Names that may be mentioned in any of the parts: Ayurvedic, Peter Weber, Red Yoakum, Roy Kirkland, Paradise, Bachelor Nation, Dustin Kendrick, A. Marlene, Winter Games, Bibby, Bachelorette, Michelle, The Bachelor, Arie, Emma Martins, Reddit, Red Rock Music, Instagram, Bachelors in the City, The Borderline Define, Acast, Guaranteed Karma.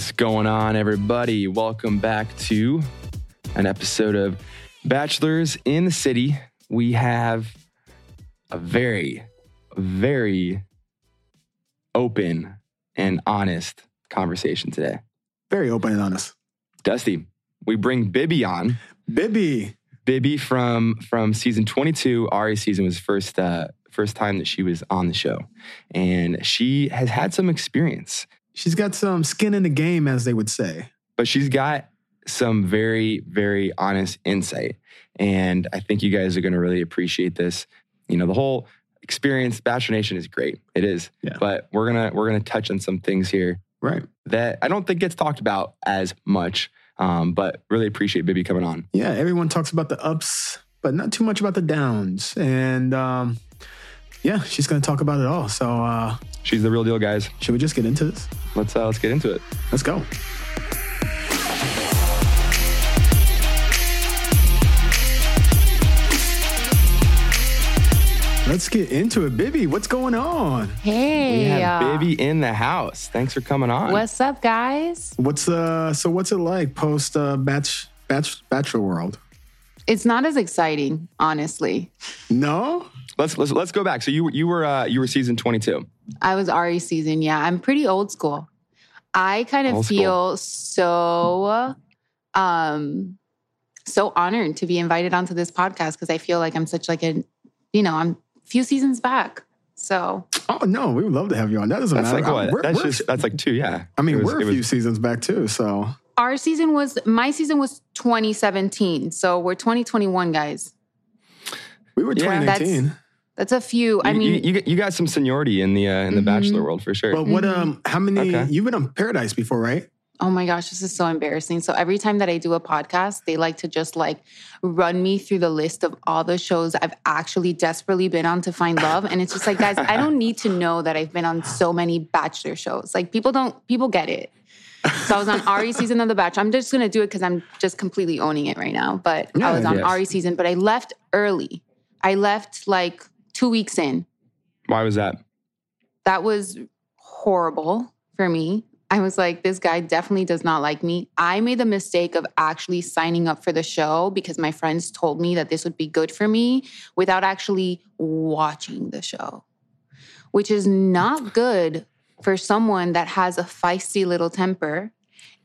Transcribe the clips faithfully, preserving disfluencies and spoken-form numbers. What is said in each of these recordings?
What's going on, everybody? Welcome back to an episode of Bachelors in the City. We have a very, very open and honest conversation today. Very open and honest. Dusty, we bring Bibby on. Bibby. Bibby from from season twenty-two. Arie's season was first uh, first time that she was on the show. And she has had some experience. She's got some skin in the game, as they would say. But she's got some very, very honest insight. And I think you guys are going to really appreciate this. You know, the whole experience, Bachelor Nation is great. It is. Yeah. But we're going to we're gonna touch on some things here. Right. That I don't think gets talked about as much. Um, but really appreciate Bibby coming on. Yeah, everyone talks about the ups, but not too much about the downs. And um, yeah, she's going to talk about it all. So uh, she's the real deal, guys. Should we just get into this? Let's uh, let's get into it. Let's go. Let's get into it. Bibby, what's going on? Hey. We have uh, Bibby in the house. Thanks for coming on. What's up, guys? What's uh? So what's it like post uh, batch, batch, Bachelor World? It's not as exciting, honestly. No? Let's let's let's go back. So you you were uh, you were season twenty-two. I was Arie's season, yeah. I'm pretty old school. I kind of old feel school. so um so honored to be invited onto this podcast because I feel like I'm such like an, you know, I'm few seasons back, so. Oh, no, we would love to have you on. That doesn't that's matter. Like what? We're, that's we're, just, that's like two, yeah. I mean, was, we're a few was, seasons back too, so. Our season was, my season was twenty seventeen, so we're twenty twenty-one, guys. We were twenty eighteen. Yeah, that's, that's a few, I you, mean. You, you got some seniority in the uh, in mm-hmm. the Bachelor world, for sure. But what, mm-hmm. um, how many, okay. You've been on Paradise before, right? Oh my gosh, this is so embarrassing. So every time that I do a podcast, they like to just like run me through the list of all the shows I've actually desperately been on to find love. And it's just like, guys, I don't need to know that I've been on so many Bachelor shows. Like people don't, people get it. So I was on Arie's season of The Bachelor. I'm just going to do it because I'm just completely owning it right now. But yeah, I was on yes. Arie's season, but I left early. I left like two weeks in. Why was that? That was horrible for me. I was like, this guy definitely does not like me. I made the mistake of actually signing up for the show because my friends told me that this would be good for me without actually watching the show, which is not good for someone that has a feisty little temper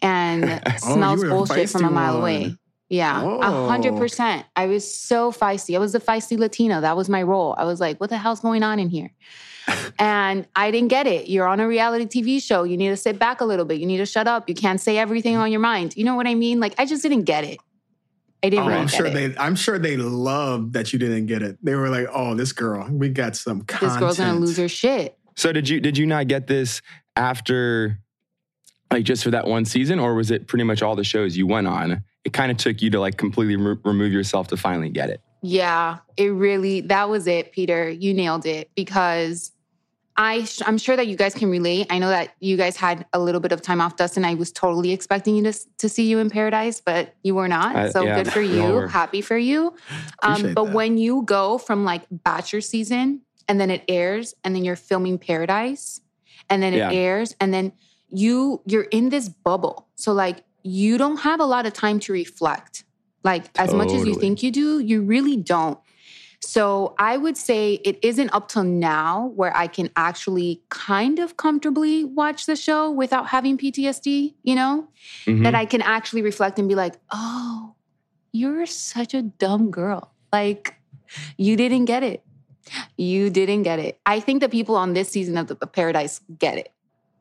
and smells oh, bullshit from a mile one. away. Yeah, a hundred percent. I was so feisty. I was the feisty Latina. That was my role. I was like, what the hell's going on in here? And I didn't get it. You're on a reality T V show. You need to sit back a little bit. You need to shut up. You can't say everything on your mind. You know what I mean? Like, I just didn't get it. I didn't oh, really I'm get sure it. They, I'm sure they loved that you didn't get it. They were like, oh, this girl, we got some content. This girl's going to lose her shit. So did you did you not get this after, like, just for that one season? Or was it pretty much all the shows you went on? It kind of took you to, like, completely re- remove yourself to finally get it. Yeah, it really, that was it, Peter. You nailed it because... I sh- I'm sure that you guys can relate. I know that you guys had a little bit of time off, Dustin. I was totally expecting you to to see you in Paradise, but you were not. Uh, so yeah, good for you. Happy for you. Um, but that. When you go from like Bachelor season and then it airs and then you're filming Paradise and then it yeah. airs and then you, you're in this bubble. So like you don't have a lot of time to reflect. Like totally. As much as you think you do, you really don't. So I would say it isn't up till now where I can actually kind of comfortably watch the show without having P T S D, you know, mm-hmm. that I can actually reflect and be like, oh, you're such a dumb girl. Like, you didn't get it. You didn't get it. I think the people on this season of the Paradise get it.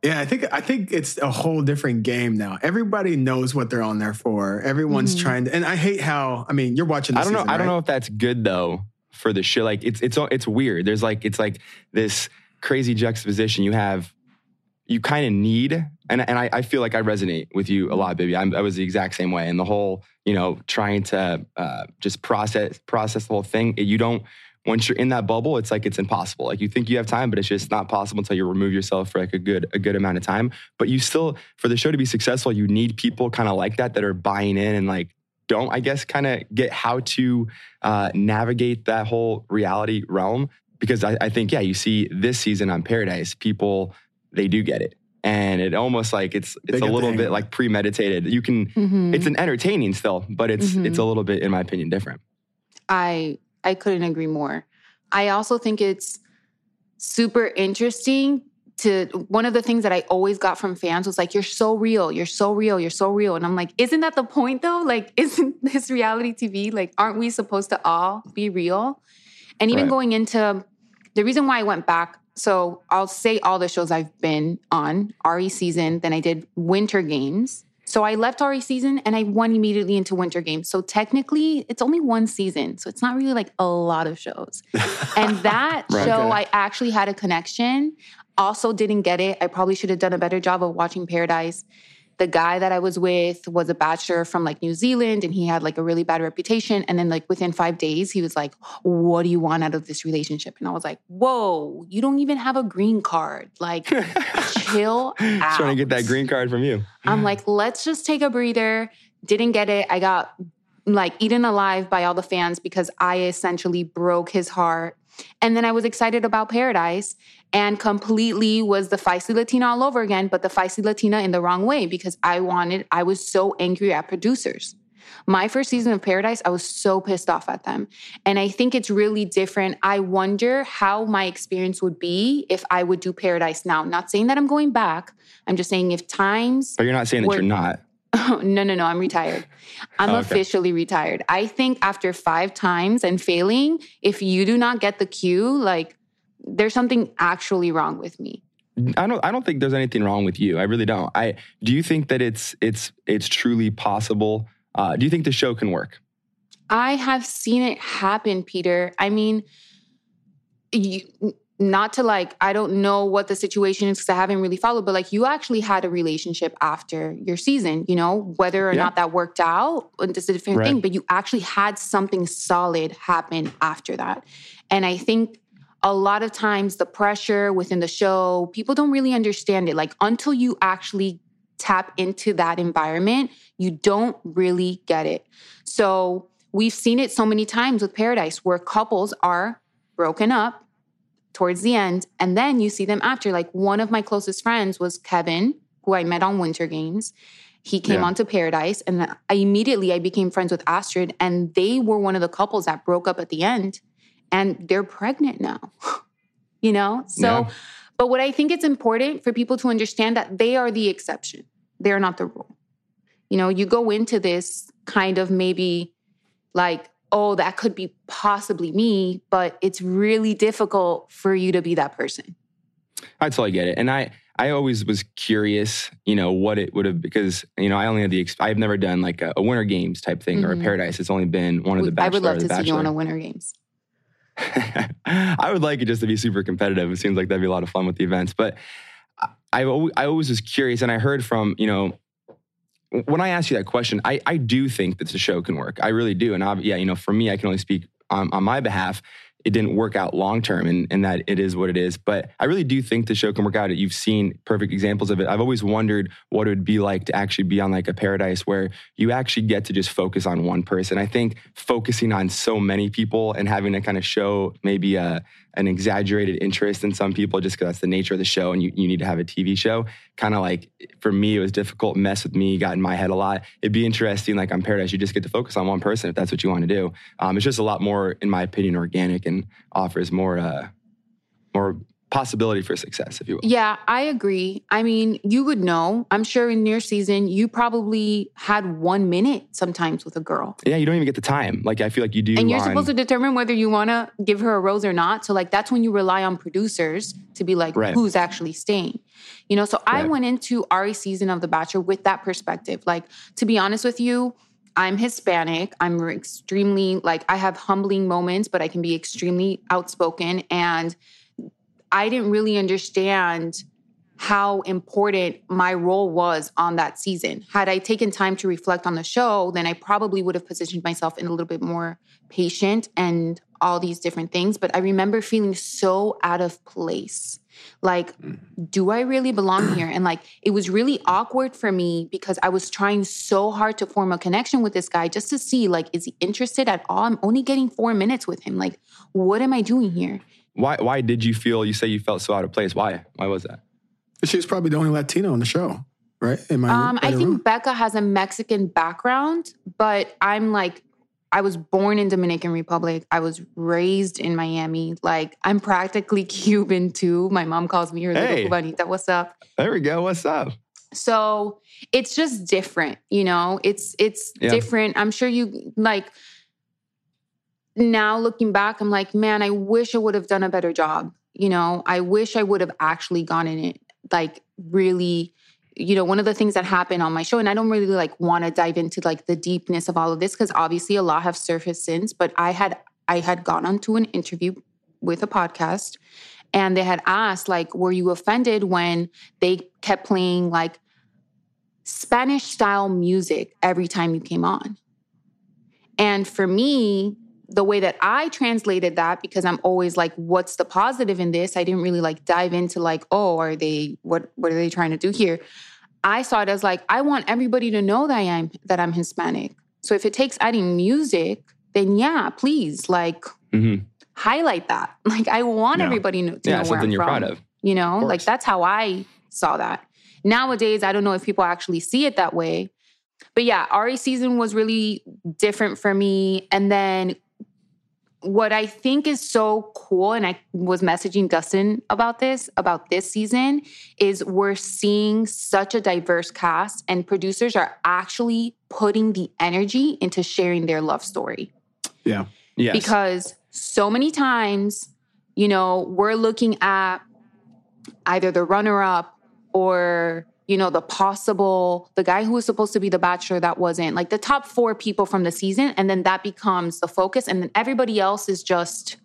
Yeah, I think I think it's a whole different game now. Everybody knows what they're on there for. Everyone's mm-hmm. trying to, and I hate how, I mean, you're watching this I don't know. Season, I don't right? know if that's good though. For the shit, like it's it's it's weird. There's like it's like this crazy juxtaposition. You have, you kind of need, and and I, I feel like I resonate with you a lot, Bibby. I'm, I was the exact same way. And the whole, you know, trying to uh, just process process the whole thing. You don't once you're in that bubble, it's like it's impossible. Like you think you have time, but it's just not possible until you remove yourself for like a good a good amount of time. But you still, for the show to be successful, you need people kind of like that that are buying in and like. Don't, I guess, kind of get how to uh, navigate that whole reality realm. Because I, I think, yeah, you see this season on Paradise, people, they do get it. And it almost like it's it's Big a little thing. bit like premeditated. You can mm-hmm. it's an entertaining still, but it's mm-hmm. it's a little bit, in my opinion, different. I I couldn't agree more. I also think it's super interesting to one of the things that I always got from fans was like, you're so real, you're so real, you're so real. And I'm like, isn't that the point though? Like, isn't this reality T V? Like, aren't we supposed to all be real? And even right. going into the reason why I went back. So I'll say all the shows I've been on, Arie season, then I did Winter Games. So I left Arie season and I won immediately into Winter Games. So technically, it's only one season. So it's not really like a lot of shows. And that right, show, okay. I actually had a connection. Also didn't get it. I probably should have done a better job of watching Paradise. The guy that I was with was a bachelor from like New Zealand and he had like a really bad reputation. And then like within five days, he was like, what do you want out of this relationship? And I was like, whoa, you don't even have a green card. Like, chill out. Trying to get that green card from you. I'm like, let's just take a breather. Didn't get it. I got like eaten alive by all the fans because I essentially broke his heart. And then I was excited about Paradise and completely was the feisty Latina all over again, but the feisty Latina in the wrong way because I wanted, I was so angry at producers. My first season of Paradise, I was so pissed off at them. And I think it's really different. I wonder how my experience would be if I would do Paradise now. I'm not saying that I'm going back. I'm just saying if times... But you're not saying were, that you're not. Oh, no, no, no. I'm retired. I'm oh, okay. officially retired. I think after five times and failing, if you do not get the cue, like there's something actually wrong with me. I don't I don't think there's anything wrong with you. I really don't. I do you think that it's it's it's truly possible? Uh, do you think the show can work? I have seen it happen, Peter. I mean, you, not to like, I don't know what the situation is because I haven't really followed, but like you actually had a relationship after your season, you know, whether or yeah. not that worked out, it's a different right. thing, but you actually had something solid happen after that. And I think a lot of times the pressure within the show, people don't really understand it. Like until you actually tap into that environment, you don't really get it. So we've seen it so many times with Paradise where couples are broken up towards the end, and then you see them after. Like, one of my closest friends was Kevin, who I met on Winter Games. He came yeah. onto Paradise, and then I immediately I became friends with Astrid, and they were one of the couples that broke up at the end, and they're pregnant now, you know? So, yeah. but what I think it's important for people to understand that they are the exception. They're not the rule. You know, you go into this kind of maybe like, oh, that could be possibly me, but it's really difficult for you to be that person. I totally get it. And I, I always was curious, you know, what it would have, because, you know, I only had the, I've never done like a, a Winter Games type thing mm-hmm. or a Paradise. It's only been one of the Bachelor. I would love to see you on a Winter Games. I would like it just to be super competitive. It seems like that'd be a lot of fun with the events. But I, I always was curious, and I heard from, you know, when I asked you that question, I, I do think that the show can work. I really do. And I, yeah, you know, for me, I can only speak on, on my behalf. It didn't work out long-term, and, and that it is what it is. But I really do think the show can work out. You've seen perfect examples of it. I've always wondered what it would be like to actually be on like a Paradise where you actually get to just focus on one person. I think focusing on so many people and having to kind of show maybe a, an exaggerated interest in some people just because that's the nature of the show and you, you need to have a T V show. Kind of like, for me, it was difficult. Mess with me, got in my head a lot. It'd be interesting, like on Paradise, you just get to focus on one person if that's what you want to do. Um, it's just a lot more, in my opinion, organic and offers more uh, more possibility for success, if you will. Yeah, I agree. I mean, you would know. I'm sure in your season, you probably had one minute sometimes with a girl. Yeah, you don't even get the time. Like, I feel like you do. And you're on... supposed to determine whether you want to give her a rose or not. So, like, that's when you rely on producers to be like, right. who's actually staying. You know, so right. I went into Arie's season of The Bachelor with that perspective. Like, to be honest with you, I'm Hispanic. I'm extremely, like, I have humbling moments, but I can be extremely outspoken. And I didn't really understand how important my role was on that season. Had I taken time to reflect on the show, then I probably would have positioned myself in a little bit more patient and all these different things. But I remember feeling so out of place. Like, do I really belong here? And like, it was really awkward for me because I was trying so hard to form a connection with this guy just to see, like, is he interested at all? I'm only getting four minutes with him. Like, what am I doing here? Why, why did you feel, you say you felt so out of place? Why? Why was that? She's probably the only Latino on the show, right? In my, um, I think room. Becca has a Mexican background, but I'm like, I was born in Dominican Republic. I was raised in Miami. Like, I'm practically Cuban too. My mom calls me her hey. little Cubanita. What's up? There we go. What's up? So it's just different, you know? It's it's yeah. different. I'm sure you, like, now looking back, I'm like, man, I wish I would have done a better job. You know, I wish I would have actually gone in it, like, really, you know, one of the things that happened on my show, and I don't really, like, want to dive into, like, the deepness of all of this, because obviously a lot have surfaced since, but I had, I had gone on to an interview with a podcast, and they had asked, like, were you offended when they kept playing, like, Spanish-style music every time you came on? And for me, the way that I translated that, because I'm always like, what's the positive in this? I didn't really, like, dive into, like, oh, are they, what what are they trying to do here? I saw it as, like, I want everybody to know that I am, that I'm Hispanic. So if it takes adding music, then yeah, please, like, mm-hmm. highlight that. Like, I want yeah. everybody to know yeah, where I'm you're from. Proud of. You know, of like, that's how I saw that. Nowadays, I don't know if people actually see it that way. But yeah, Arie's season was really different for me. And then what I think is so cool, and I was messaging Dustin about this, about this season, is we're seeing such a diverse cast, and producers are actually putting the energy into sharing their love story. Yeah. Yes. Because so many times, you know, we're looking at either the runner-up or, you know, the possible, the guy who was supposed to be the bachelor that wasn't, like, the top four people from the season. And then that becomes the focus. And then everybody else is just,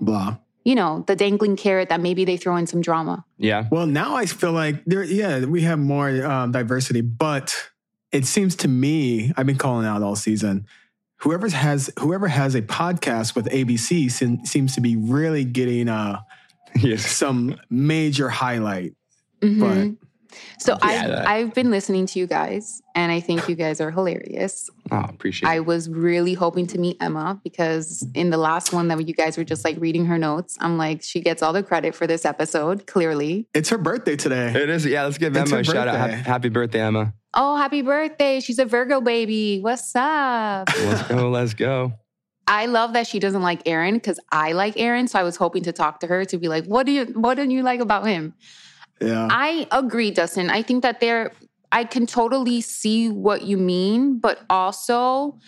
blah, you know, the dangling carrot that maybe they throw in some drama. Yeah. Well, now I feel like there, yeah, we have more um, diversity, but it seems to me, I've been calling out all season, whoever has, whoever has a podcast with A B C se- seems to be really getting uh, yes. some major highlight. Mm-hmm. But So yeah, I've, that. I've been listening to you guys, and I think you guys are hilarious. Oh, appreciate it. I was really hoping to meet Emma, because in the last one that you guys were just, like, reading her notes, I'm like, she gets all the credit for this episode, clearly. It's her birthday today. It is. Yeah, let's give it's Emma a shout out. Happy, happy birthday, Emma. Oh, happy birthday. She's a Virgo baby. What's up? Let's go. Let's go. I love that she doesn't like Aaron, because I like Aaron. So I was hoping to talk to her to be like, what do you, what do you like about him? Yeah. I agree, Dustin. I think that there, I can totally see what you mean, but also,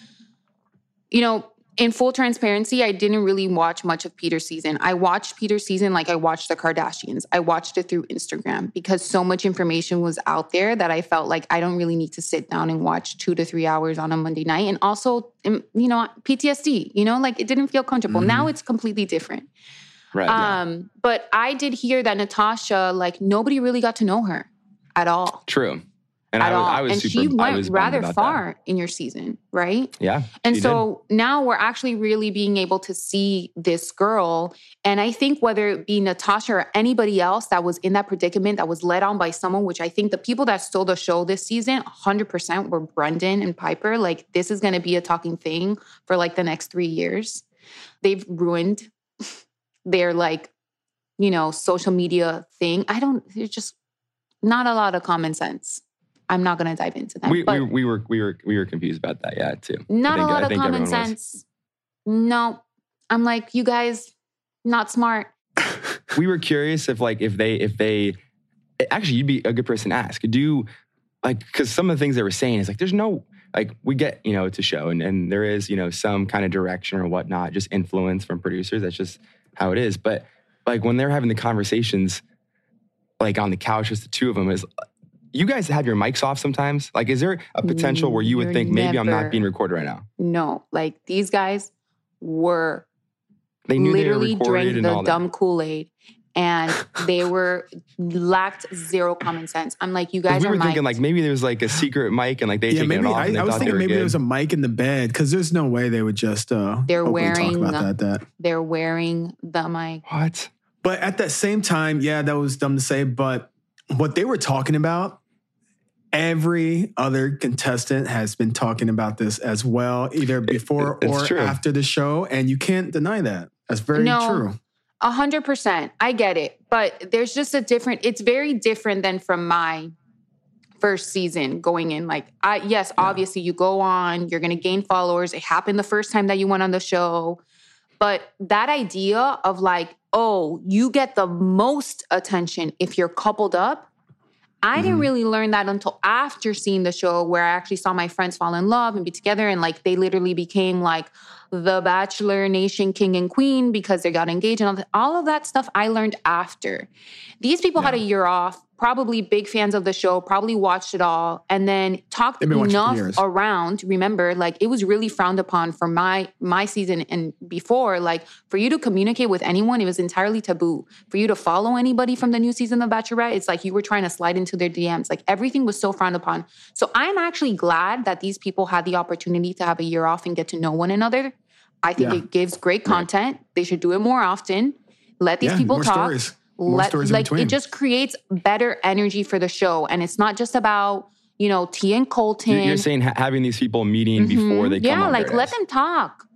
you know, in full transparency, I didn't really watch much of Peter's season. I watched Peter's season like I watched the Kardashians. I watched it through Instagram, because so much information was out there that I felt like I don't really need to sit down and watch two to three hours on a Monday night. And also, you know, P T S D, you know, like, it didn't feel comfortable. Mm-hmm. Now it's completely different. Right, um, yeah. But I did hear that Natasha, like, nobody really got to know her at all. True. And at I was, all. I was and super, she went I was rather far that. in your season, right? Yeah. And so did. now we're actually really being able to see this girl. And I think whether it be Natasha or anybody else that was in that predicament, that was led on by someone, which I think the people that stole the show this season, one hundred percent were Brendan and Piper. Like, this is going to be a talking thing for, like, the next three years. They've ruined their, like, you know, social media thing. I don't, there's just not a lot of common sense. I'm not going to dive into that. We, but we, we were we were, we were confused about that, yeah, too. Not think, a lot of common sense. Was. No. I'm like, you guys, not smart. We were curious if, like, if they, if they, actually, you'd be a good person to ask. Do, like, because some of the things they were saying is, like, there's no, like, we get, you know, it's a show, and, and there is, you know, some kind of direction or whatnot, just influence from producers. That's just how it is. But, like, when they're having the conversations, like, on the couch, just the two of them, is, you guys have your mics off sometimes? Like, is there a potential where you would You're think, never, maybe I'm not being recorded right now? No. Like, these guys were, they knew literally they drank the dumb that. Kool-Aid. And they were, lacked zero common sense. I'm like, you guys we are We were mic'd. thinking, like, maybe there was, like, a secret mic, and, like, they yeah, taking it off. I, and they I was thinking maybe there was a mic in the bed, because there's no way they would just uh, they're wearing talk about the, that, that. They're wearing the mic. What? But at that same time, yeah, that was dumb to say, but what they were talking about, every other contestant has been talking about this as well, either before it, or true. after the show, and you can't deny that. That's very no. true. A hundred percent. I get it. But there's just a different, it's very different than from my first season going in. Like, I, yes, yeah. obviously you go on, you're going to gain followers. It happened the first time that you went on the show. But that idea of like, oh, you get the most attention if you're coupled up. I mm-hmm. didn't really learn that until after seeing the show, where I actually saw my friends fall in love and be together. And like, they literally became like the Bachelor Nation king and queen because they got engaged and all, that, all of that stuff I learned after. These people yeah. had a year off, probably big fans of the show, probably watched it all, and then talked enough around. Remember, like, it was really frowned upon for my my season and before. Like, for you to communicate with anyone, it was entirely taboo. For you to follow anybody from the new season of Bachelorette, it's like you were trying to slide into their D Ms. Like, everything was so frowned upon. So I'm actually glad that these people had the opportunity to have a year off and get to know one another. I think yeah. it gives great content. Right. They should do it more often. Let these yeah, people more talk. Stories. More Let, stories like in between. It just creates better energy for the show, and it's not just about, you know, T and Colton. You're saying ha- having these people meeting mm-hmm. before they yeah, come. Yeah, like Paradise. Let them talk.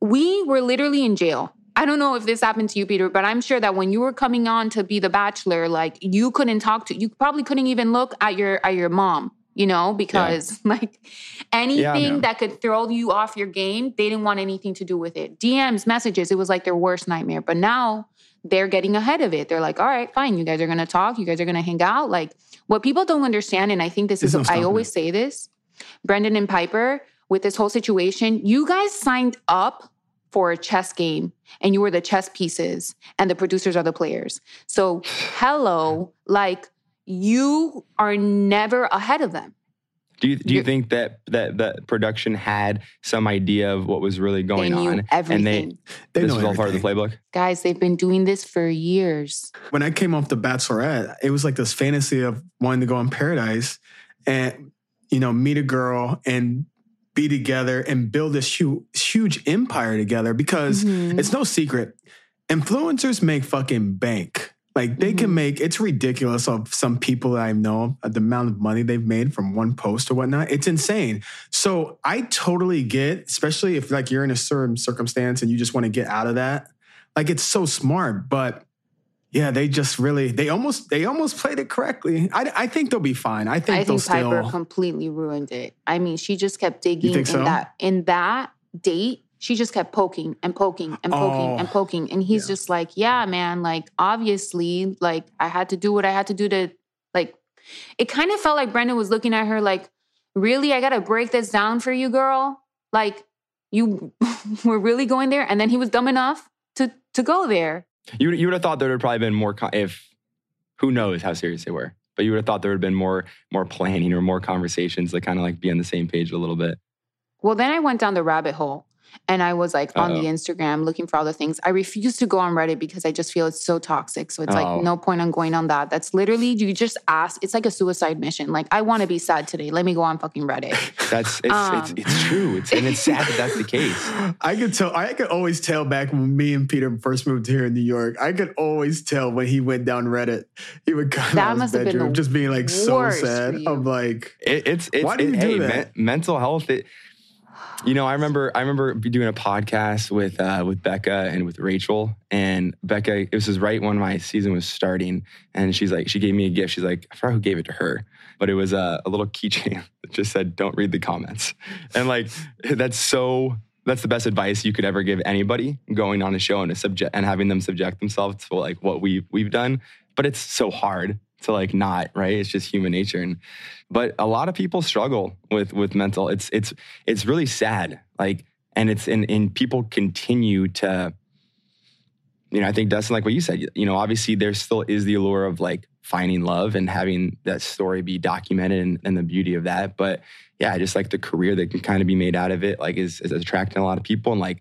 We were literally in jail. I don't know if this happened to you, Peter, but I'm sure that when you were coming on to be the Bachelor, like, you couldn't talk to. You probably couldn't even look at your at your mom. You know, because yeah. like anything yeah, no. that could throw you off your game, they didn't want anything to do with it. D Ms, messages, it was like their worst nightmare. But now they're getting ahead of it. They're like, all right, fine. You guys are going to talk. You guys are going to hang out. Like, what people don't understand, and I think this There's is, no I always say this, Brendan and Piper, with this whole situation, you guys signed up for a chess game, and you were the chess pieces, and the producers are the players. So, hello, like, you are never ahead of them. Do you do you You're, think that, that that production had some idea of what was really going on? They knew everything. And they, they this was all part of the playbook? Guys, they've been doing this for years. When I came off The Bachelorette, it was like this fantasy of wanting to go on Paradise and, you know, meet a girl and be together and build this huge, huge empire together, because mm-hmm. it's no secret, influencers make fucking bank. Like, they mm-hmm. can make, it's ridiculous of some people that I know, the amount of money they've made from one post or whatnot. It's insane. So I totally get, especially if like you're in a certain circumstance and you just want to get out of that. Like, it's so smart, but yeah, they just really, they almost, they almost played it correctly. I, I think they'll be fine. I think I they'll think still. Piper completely ruined it. I mean, she just kept digging in so? that, in that date. She just kept poking and poking and poking oh, and poking. And he's yeah. just like, yeah, man, like, obviously, like, I had to do what I had to do to, like, it kind of felt like Brendan was looking at her like, really, I got to break this down for you, girl? Like, you were really going there? And then he was dumb enough to to go there. You, you would have thought there would have probably been more, con- if, who knows how serious they were. But you would have thought there would have been more, more planning or more conversations to kind of like be on the same page a little bit. Well, then I went down the rabbit hole. And I was like on Uh-oh. the Instagram looking for all the things. I refuse to go on Reddit because I just feel it's so toxic. So it's Uh-oh. like no point on going on that. That's literally, you just ask. It's like a suicide mission. Like, I want to be sad today. Let me go on fucking Reddit. that's it's, um, it's it's true. It's, and it's sad that that's the case. I could tell. I could always tell back when me and Peter first moved here in New York. I could always tell when he went down Reddit. He would come that out must his bedroom, have been just being like so sad. I'm like, it, it's it's why do it, you do hey, that? Me- mental health. It, You know, I remember I remember doing a podcast with uh, with Becca and with Rachel. And Becca, it was right when my season was starting. And she's like, she gave me a gift. She's like, I forgot who gave it to her. But it was a, a little keychain that just said, don't read the comments. And like, that's so, that's the best advice you could ever give anybody going on a show and, a subject, and having them subject themselves to like what we've, we've done. But it's so hard to like not, right? It's just human nature. And but a lot of people struggle with with mental. It's it's it's really sad. Like, and it's and, and people continue to, you know, I think Dustin, like what you said, you know, obviously there still is the allure of like finding love and having that story be documented and, and the beauty of that. But yeah, just like the career that can kind of be made out of it, like is, is attracting a lot of people, and like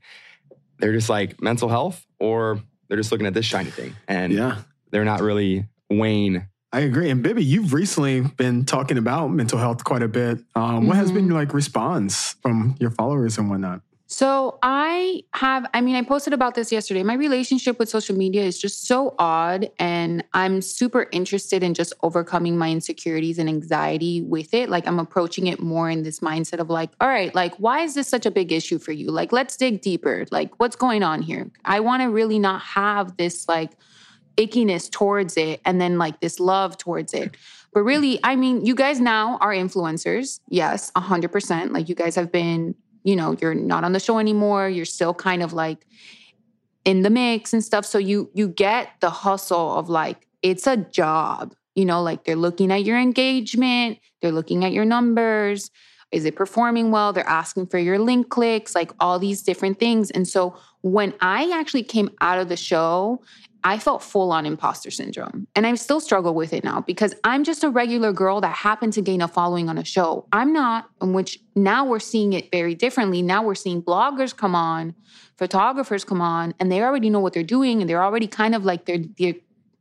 they're just like mental health, or they're just looking at this shiny thing, and yeah. they're not really weighing. I agree. And Bibby, you've recently been talking about mental health quite a bit. Um, mm-hmm. What has been your like response from your followers and whatnot? So I have, I mean, I posted about this yesterday. My relationship with social media is just so odd, and I'm super interested in just overcoming my insecurities and anxiety with it. Like, I'm approaching it more in this mindset of like, all right, like, why is this such a big issue for you? Like, let's dig deeper. Like, what's going on here? I want to really not have this like ickiness towards it and then like this love towards it. But really, I mean, you guys now are influencers. Yes, one hundred percent. Like, you guys have been... you know, you're not on the show anymore. You're still kind of like in the mix and stuff. So you you get the hustle of like, it's a job, you know, like they're looking at your engagement. They're looking at your numbers. Is it performing well? They're asking for your link clicks, like all these different things. And so when I actually came out of the show, I felt full on imposter syndrome. And I still struggle with it now because I'm just a regular girl that happened to gain a following on a show. I'm not, in which now we're seeing it very differently. Now we're seeing bloggers come on, photographers come on, and they already know what they're doing. And they're already kind of like, they're, they're,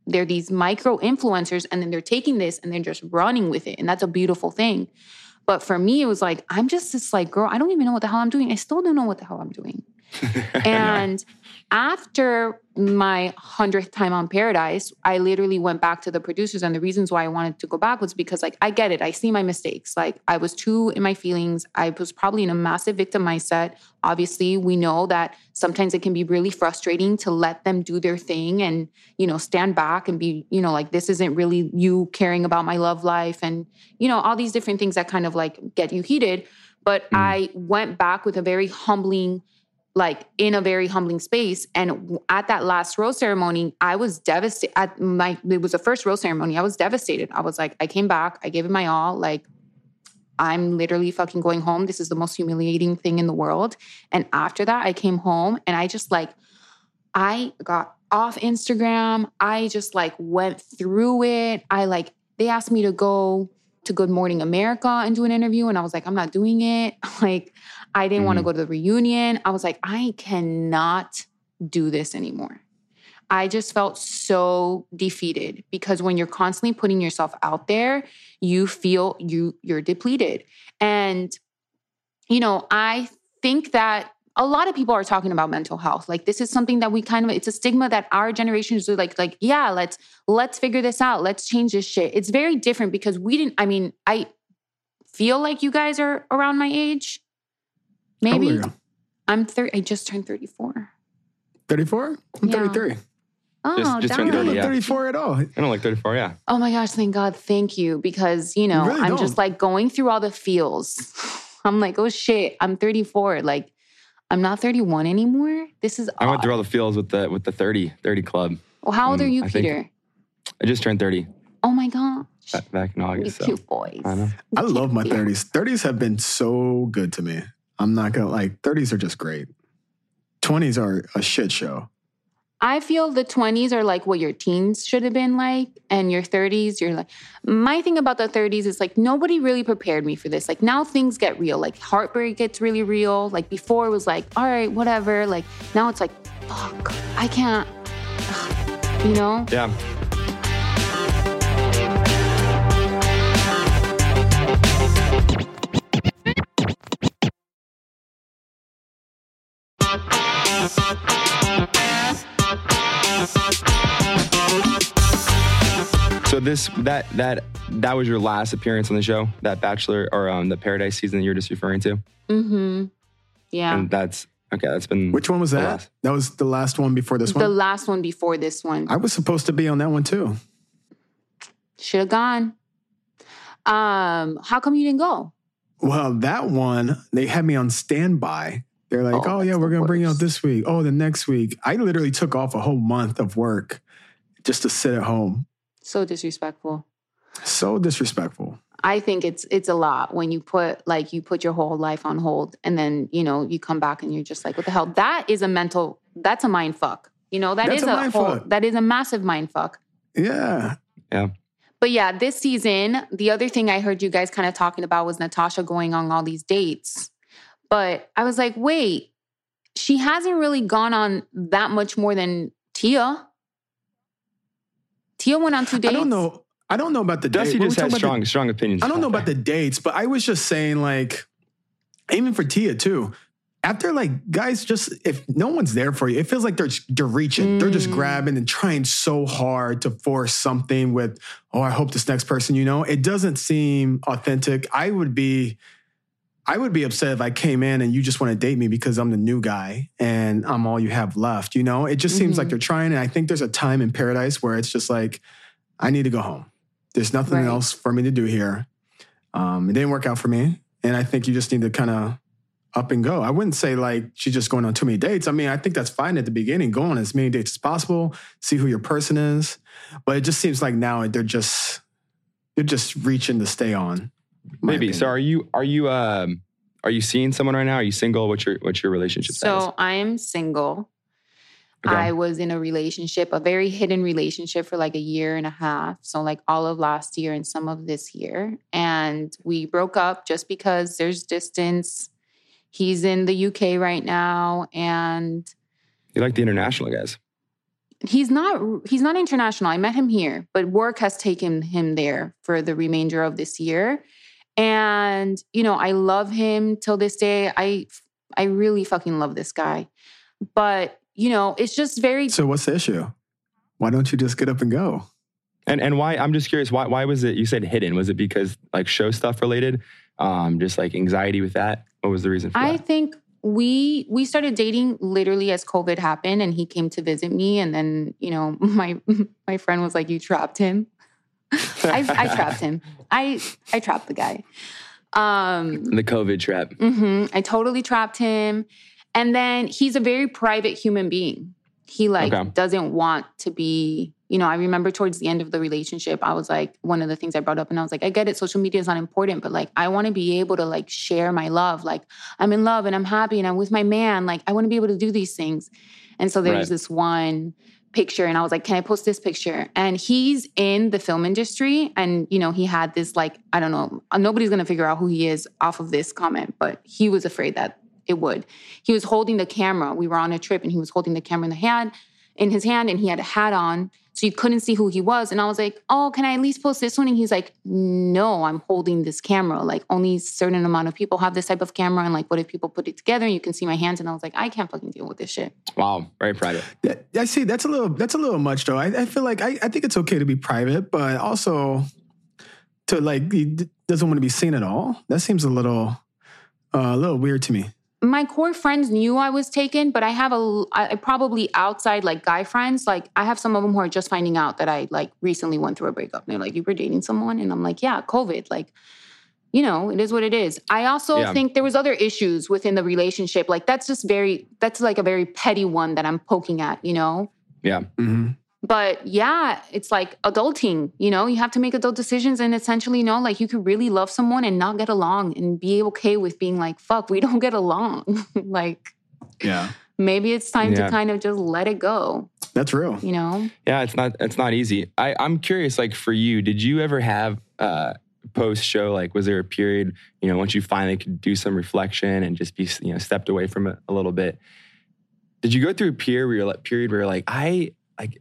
they're these micro influencers, and then they're taking this and they're just running with it. And that's a beautiful thing. But for me, it was like, I'm just this like, girl, I don't even know what the hell I'm doing. I still don't know what the hell I'm doing. And after my hundredth time on Paradise, I literally went back to the producers. And the reasons why I wanted to go back was because, like, I get it. I see my mistakes. Like, I was too in my feelings. I was probably in a massive victim mindset. Obviously, we know that sometimes it can be really frustrating to let them do their thing and, you know, stand back and be, you know, like, this isn't really you caring about my love life and, you know, all these different things that kind of like get you heated. But mm. I went back with a very humbling like in a very humbling space. And at that last rose ceremony, I was devastated. At my, it was the first rose ceremony. I was devastated. I was like, I came back. I gave it my all. Like, I'm literally fucking going home. This is the most humiliating thing in the world. And after that, I came home and I just like, I got off Instagram. I just like went through it. I like, they asked me to go to Good Morning America and do an interview. And I was like, I'm not doing it. Like, I didn't mm-hmm. want to go to the reunion. I was like, I cannot do this anymore. I just felt so defeated because when you're constantly putting yourself out there, you feel you, you're depleted. And, you know, I think that a lot of people are talking about mental health. Like, this is something that we kind of, it's a stigma that our generation is like, like, yeah, let's, let's figure this out. Let's change this shit. It's very different because we didn't, I mean, I feel like you guys are around my age. Maybe. I'm thirty. I just turned thirty-four. thirty-four? I'm yeah. thirty-three. Oh, just, just turned thirty. I don't look yeah. thirty-four at all. I don't like thirty-four, yeah. Oh my gosh, thank God. Thank you. Because, you know, you really I'm don't. just like going through all the feels. I'm like, oh shit, I'm thirty-four. Like, I'm not thirty-one anymore. This is odd. I went through all the feels with the with the thirty, thirty club. Well, how old um, are you, I Peter? I just turned thirty. Oh my God. Back in August. So. Cute boys. I know. I love my thirties. thirties have been so good to me. I'm not going to, like, thirties are just great. twenties are a shit show. I feel the twenties are, like, what your teens should have been like, and your thirties, you're like... My thing about the thirties is, like, nobody really prepared me for this. Like, now things get real. Like, heartbreak gets really real. Like, before it was like, all right, whatever. Like, now it's like, fuck, I can't... Ugh. You know? Yeah. So this that that that was your last appearance on the show, that Bachelor or um, the Paradise season that you were just referring to. Mm-hmm. Yeah. And that's okay. That's been which one was that? Last. That was the last one before this one. The last one before this one. I was supposed to be on that one too. Should have gone. Um, how come you didn't go? Well, that one they had me on standby. They're like, oh, oh yeah, we're going to bring you out this week. Oh, the next week. I literally took off a whole month of work just to sit at home. So disrespectful. So disrespectful. I think it's it's a lot when you put, like, you put your whole life on hold and then, you know, you come back and you're just like, what the hell? That is a mental, that's a mind fuck. You know, that that's is a, a whole, that is a massive mind fuck. Yeah. Yeah. But yeah, this season, the other thing I heard you guys kind of talking about was Natasha going on all these dates. But I was like, wait, she hasn't really gone on that much more than Tia. Tia went on two dates. I don't know. I don't know about the dates. Dusty just had strong, the, strong opinions. I don't know about the dates, but I was just saying, like, even for Tia too, after, like, guys, just if no one's there for you, it feels like they're they're reaching. Mm. They're just grabbing and trying so hard to force something with, oh, I hope this next person, you know, it doesn't seem authentic. I would be, I would be upset if I came in and you just want to date me because I'm the new guy and I'm all you have left. You know, it just seems mm-hmm. like they're trying. And I think there's a time in Paradise where it's just like, I need to go home. There's nothing right. else for me to do here. Um, it didn't work out for me. And I think you just need to kind of up and go. I wouldn't say like she's just going on too many dates. I mean, I think that's fine at the beginning. Go on as many dates as possible. See who your person is. But it just seems like now they're just they're just reaching to stay on. Maybe. So are you are you um are you seeing someone right now? Are you single? What's your what's your relationship status? So I am single. Okay. I was in a relationship, a very hidden relationship for like a year and a half. So like all of last year and some of this year. And we broke up just because there's distance. He's in the U K right now. And you like the international guys. He's not he's not international. I met him here, but work has taken him there for the remainder of this year. And, you know, I love him till this day. I I really fucking love this guy. But you know, it's just very... So what's the issue? Why don't you just get up and go? And and why, I'm just curious, why why was it, you said hidden. Was it because like show stuff related? Um, just like anxiety with that? What was the reason for I that? I think we we started dating literally as COVID happened and he came to visit me. And then, you know, my my friend was like, you trapped him. I, I trapped him. I I trapped the guy. Um, the COVID trap. Mm-hmm, I totally trapped him. And then he's a very private human being. He like okay. doesn't want to be, you know, I remember towards the end of the relationship, I was like, one of the things I brought up and I was like, I get it. Social media is not important, but like, I want to be able to like share my love. Like I'm in love and I'm happy and I'm with my man. Like I want to be able to do these things. And so there's right. this one picture and I was like, can I post this picture? And he's in the film industry and, you know, he had this like, I don't know, nobody's going to figure out who he is off of this comment, but he was afraid that it would. He was holding the camera. We were on a trip and he was holding the camera in the hand, in his hand, and he had a hat on. So you couldn't see who he was. And I was like, oh, can I at least post this one? And he's like, no, I'm holding this camera. Like only a certain amount of people have this type of camera. And like, what if people put it together and you can see my hands? And I was like, I can't fucking deal with this shit. Wow. Very private. I see. That's a little, that's a little much though. I, I feel like, I, I think it's okay to be private, but also to like, he doesn't want to be seen at all. That seems a little, uh, a little weird to me. My core friends knew I was taken, but I have a I probably outside like guy friends. Like I have some of them who are just finding out that I like recently went through a breakup. And they're like, you were dating someone? And I'm like, yeah, COVID. Like, you know, it is what it is. I also yeah. think there was other issues within the relationship. Like that's just very, that's like a very petty one that I'm poking at, you know? Yeah. Mm-hmm. But yeah, it's like adulting, you know, you have to make adult decisions and essentially, you know, like you could really love someone and not get along and be okay with being like, fuck, we don't get along. Like, yeah, maybe it's time yeah. to kind of just let it go. That's real. You know? Yeah, it's not, it's not easy. I, I'm curious, like for you, did you ever have uh, post show, like was there a period, you know, once you finally could do some reflection and just be, you know, stepped away from it a little bit. Did you go through a period where you're, period where you're like, I like,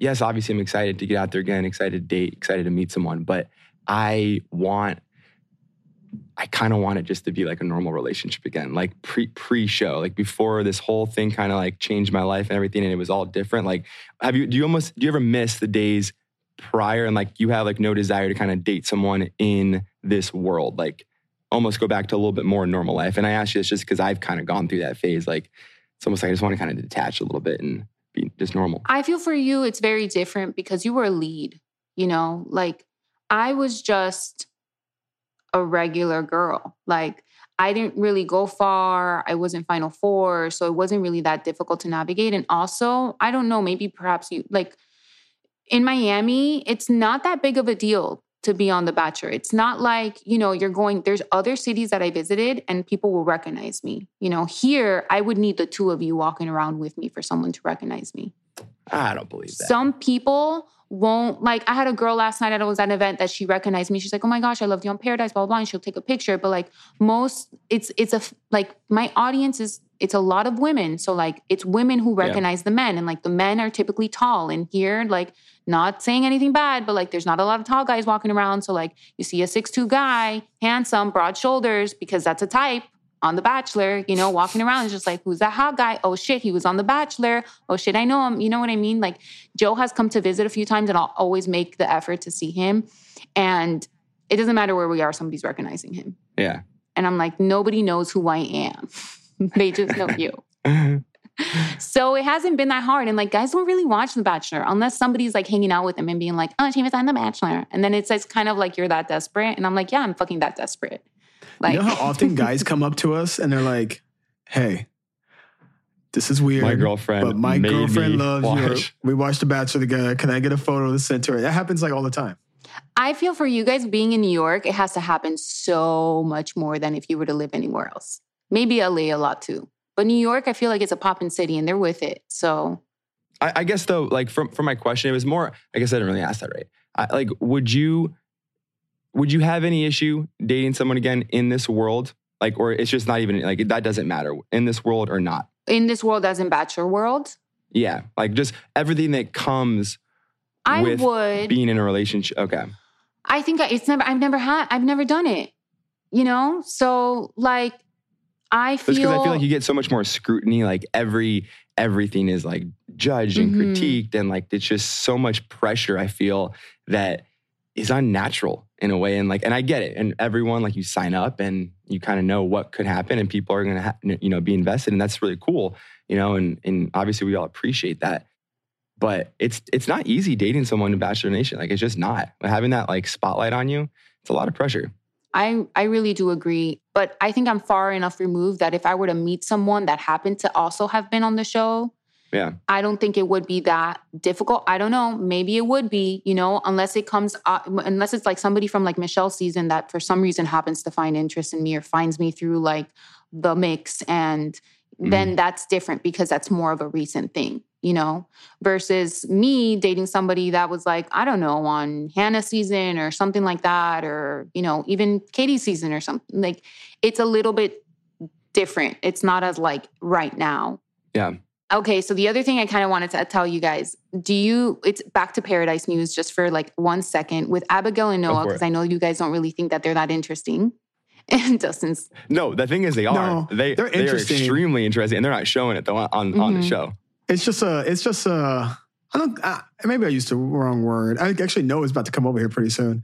yes, obviously I'm excited to get out there again, excited to date, excited to meet someone, but I want, I kind of want it just to be like a normal relationship again, like pre, pre-show, like before this whole thing kind of like changed my life and everything and it was all different. Like, have you, do you almost, do you ever miss the days prior and like you have like no desire to kind of date someone in this world, like almost go back to a little bit more normal life? And I ask you this just because I've kind of gone through that phase. Like, it's almost like I just want to kind of detach a little bit and just normal. I feel for you, it's very different because you were a lead, you know, like I was just a regular girl. Like I didn't really go far. I wasn't Final Four. So it wasn't really that difficult to navigate. And also, I don't know, maybe perhaps you like in Miami, it's not that big of a deal to be on The Bachelor. It's not like, you know, you're going, there's other cities that I visited and people will recognize me. You know, here, I would need the two of you walking around with me for someone to recognize me. I don't believe that. Some people won't, like, I had a girl last night that was at an event that she recognized me. She's like, oh my gosh, I loved you on Paradise, blah, blah, blah. And she'll take a picture. But like most, it's, it's a, like my audience is, it's a lot of women. So like, it's women who recognize yeah. the men. And like the men are typically tall. And here, like, not saying anything bad, but like, there's not a lot of tall guys walking around. So like, you see a six two guy, handsome, broad shoulders, because that's a type. on The Bachelor, you know, walking around is just like, who's that hot guy? Oh shit, he was on The Bachelor. Oh shit, I know him. You know what I mean? Like, Joe has come to visit a few times, and I'll always make the effort to see him. And it doesn't matter where we are, somebody's recognizing him. Yeah. And I'm like, nobody knows who I am. They just know you. So it hasn't been that hard. And like, guys don't really watch The Bachelor unless somebody's like hanging out with them and being like, oh, she was on The Bachelor. And then it's, it's kind of like, you're that desperate. And I'm like, yeah, I'm fucking that desperate. Like, you know how often guys come up to us and they're like, hey, this is weird. My girlfriend. But my girlfriend loves watch. you. We watched The Bachelor together. Can I get a photo to send to her? That happens like all the time. I feel for you guys being in New York, it has to happen so much more than if you were to live anywhere else. Maybe L A a lot too. But New York, I feel like it's a poppin' city and they're with it. So I, I guess though, like for, for my question, it was more, I guess I didn't really ask that right. I, like, would you... Would you have any issue dating someone again in this world? Like, or it's just not even, like, that doesn't matter in this world or not? In this world as in Bachelor world? Yeah. Like, just everything that comes I with would, being in a relationship. Okay. I think it's never, I've never had, I've never done it, you know? So, like, I feel... Because I feel like you get so much more scrutiny. Like, every, everything is, like, judged and mm-hmm. critiqued. And, like, it's just so much pressure, I feel, that is unnatural in a way. And like, and I get it. And everyone, like, you sign up and you kind of know what could happen and people are going to, ha- you know, be invested. And that's really cool, you know, and, and obviously we all appreciate that, but it's, it's not easy dating someone in Bachelor Nation. Like, it's just not. Having that like spotlight on you, it's a lot of pressure. I, I really do agree, but I think I'm far enough removed that if I were to meet someone that happened to also have been on the show, yeah, I don't think it would be that difficult. I don't know. Maybe it would be, you know, unless it comes, uh, unless it's like somebody from like Michelle's season that for some reason happens to find interest in me or finds me through like the mix. And then mm. that's different because that's more of a recent thing, you know, versus me dating somebody that was like, I don't know, on Hannah's season or something like that, or, you know, even Katie's season or something. Like, it's a little bit different. It's not as like right now. Yeah. Okay, so the other thing I kind of wanted to tell you guys, do you, it's back to Paradise News just for like one second with Abigail and Noah, because I know you guys don't really think that they're that interesting. And Dustin's. No, the thing is they are. No, they, they're they are extremely interesting and they're not showing it though on, on, mm-hmm. on the show. It's just a, it's just a, I don't, I, maybe I used the wrong word. I actually know it's about to come over here pretty soon.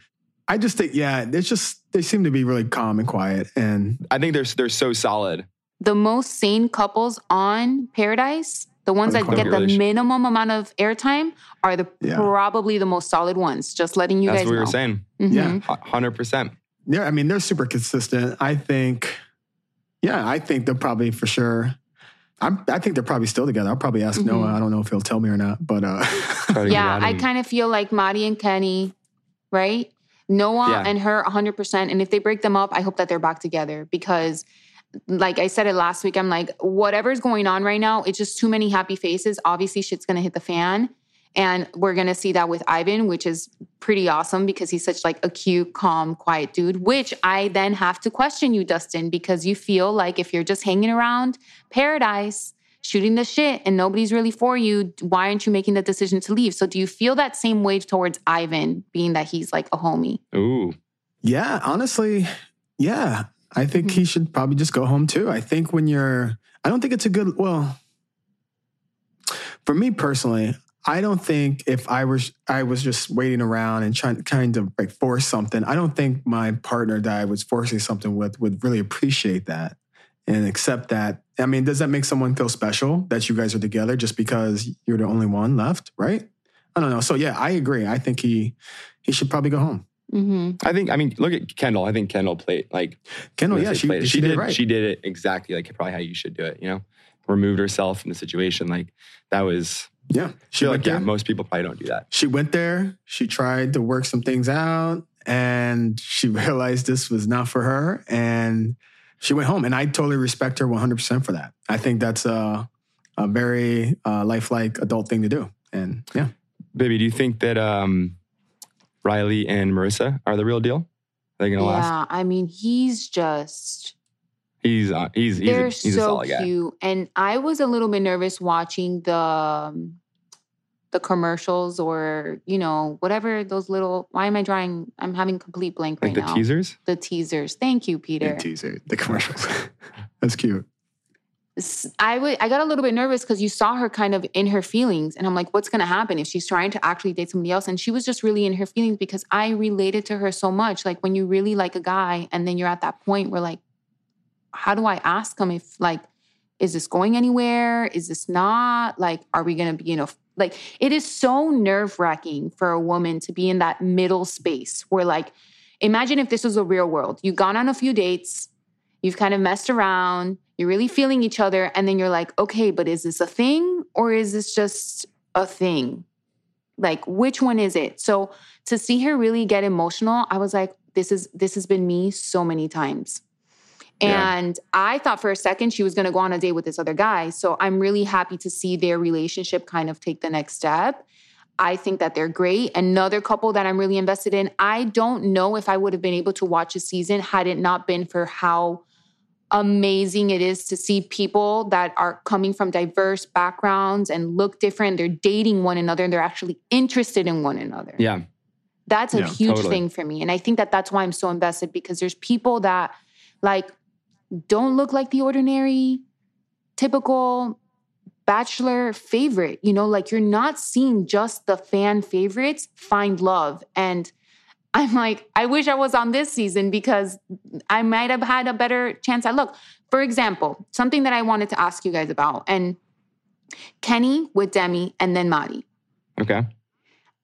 I just think, yeah, it's just, they seem to be really calm and quiet. And I think they're they're so solid. The most sane couples on Paradise, the ones that get the minimum amount of airtime, are the yeah. probably the most solid ones. Just letting you That's guys know. That's what we were saying. Mm-hmm. Yeah. one hundred percent. Yeah, I mean, they're super consistent. I think, yeah, I think they're probably for sure. I'm, I think they're probably still together. I'll probably ask mm-hmm. Noah. I don't know if he'll tell me or not, but. Uh, yeah, I kind of feel like Maddie and Kenny, right? Noah yeah. and her one hundred percent. And if they break them up, I hope that they're back together because. Like I said it last week, I'm like, whatever's going on right now, it's just too many happy faces. Obviously, shit's going to hit the fan. And we're going to see that with Ivan, which is pretty awesome because he's such like a cute, calm, quiet dude, which I then have to question you, Dustin, because you feel like if you're just hanging around Paradise, shooting the shit and nobody's really for you, why aren't you making the decision to leave? So do you feel that same wave towards Ivan, being that he's like a homie? Ooh. Yeah, honestly, yeah. I think he should probably just go home too. I think when you're, I don't think it's a good, well, for me personally, I don't think if I was, I was just waiting around and trying, trying to like force something, I don't think my partner that I was forcing something with would really appreciate that and accept that. I mean, does that make someone feel special that you guys are together just because you're the only one left, right? I don't know. So yeah, I agree. I think he, he should probably go home. Mm-hmm. I think, I mean, look at Kendall. I think Kendall played, like... Kendall, yeah, she, she, she did, did it right. She did it exactly, like, probably how you should do it, you know? Removed herself from the situation. Like, that was... Yeah. She like, there. yeah, most people probably don't do that. She went there. She tried to work some things out. And she realized this was not for her. And she went home. And I totally respect her one hundred percent for that. I think that's a, a very uh, lifelike adult thing to do. And, yeah. Baby, do you think that... um Riley and Marissa are the real deal? Are they going to yeah, last? Yeah, I mean, he's just... He's uh, he's, he's, a, he's so a solid guy. They're so cute. And I was a little bit nervous watching the, um, the commercials or, you know, whatever those little... Why am I drawing... I'm having complete blank like right now. Like the teasers? The teasers. Thank you, Peter. The teaser. The commercials. That's cute. I, w- I got a little bit nervous because you saw her kind of in her feelings. And I'm like, what's going to happen if she's trying to actually date somebody else? And she was just really in her feelings because I related to her so much. Like when you really like a guy and then you're at that point where like, how do I ask him if like, is this going anywhere? Is this not? Like, are we going to be, you know, like it is so nerve-wracking for a woman to be in that middle space where like, imagine if this was a real world. You've gone on a few dates. You've kind of messed around. You're really feeling each other. And then you're like, okay, but is this a thing or is this just a thing? Like, which one is it? So to see her really get emotional, I was like, this is this has been me so many times. Yeah. And I thought for a second she was going to go on a date with this other guy. So I'm really happy to see their relationship kind of take the next step. I think that they're great. Another couple that I'm really invested in. I don't know if I would have been able to watch a season had it not been for how amazing it is to see people that are coming from diverse backgrounds and look different. They're dating one another and they're actually interested in one another. Yeah. That's a yeah, huge totally. thing for me. And I think that that's why I'm so invested, because there's people that like don't look like the ordinary, typical Bachelor favorite. You know, like you're not seeing just the fan favorites find love. And I'm like, I wish I was on this season because I might have had a better chance at luck. For example, something that I wanted to ask you guys about. And Kenny with Demi and then Mari. Okay.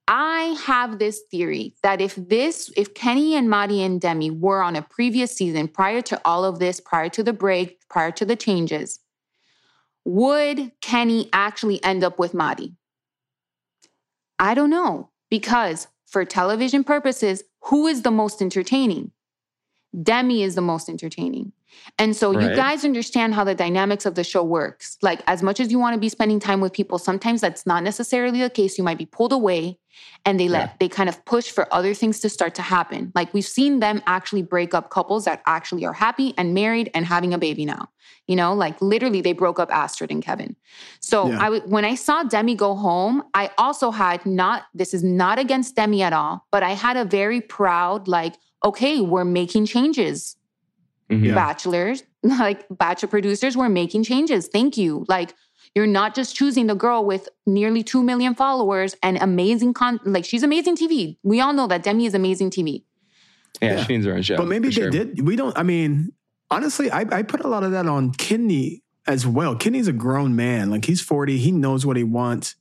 I have this theory that if this, if Kenny and Mari and Demi were on a previous season prior to all of this, prior to the break, prior to the changes, would Kenny actually end up with Mari? I don't know. Because for television purposes, who is the most entertaining? Demi is the most entertaining. And so right. you guys understand how the dynamics of the show works. Like as much as you want to be spending time with people, sometimes that's not necessarily the case. You might be pulled away and they let, yeah. they kind of push for other things to start to happen. Like we've seen them actually break up couples that actually are happy and married and having a baby now, you know, like literally they broke up Astrid and Kevin. So yeah. I w- when I saw Demi go home, I also had not, this is not against Demi at all, but I had a very proud, like, okay, we're making changes. Mm-hmm. Bachelors, like Bachelor producers, we're making changes. Thank you. Like, you're not just choosing the girl with nearly two million followers and amazing content. Like, she's amazing T V. We all know that Demi is amazing T V. Yeah, yeah. She needs her own show. But maybe they sure. did. We don't, I mean, honestly, I, I put a lot of that on Kenny as well. Kenny's a grown man. Like, he's forty. He knows what he wants.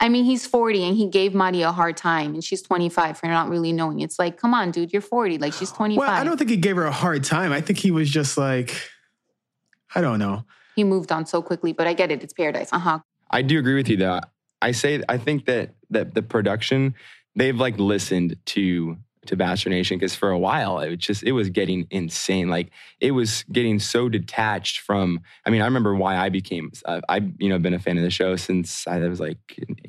I mean, he's forty and he gave Mari a hard time and she's twenty-five for not really knowing. It's like, come on, dude, you're forty. Like, she's twenty-five. Well, I don't think he gave her a hard time. I think he was just like, I don't know. He moved on so quickly, but I get it. It's Paradise. Uh-huh. I do agree with you, though. I say, I think that, that the production, they've like listened to, to Bachelor Nation because for a while, it was just, it was getting insane. Like, it was getting so detached from, I mean, I remember why I became, uh, I've, you know, been a fan of the show since I was like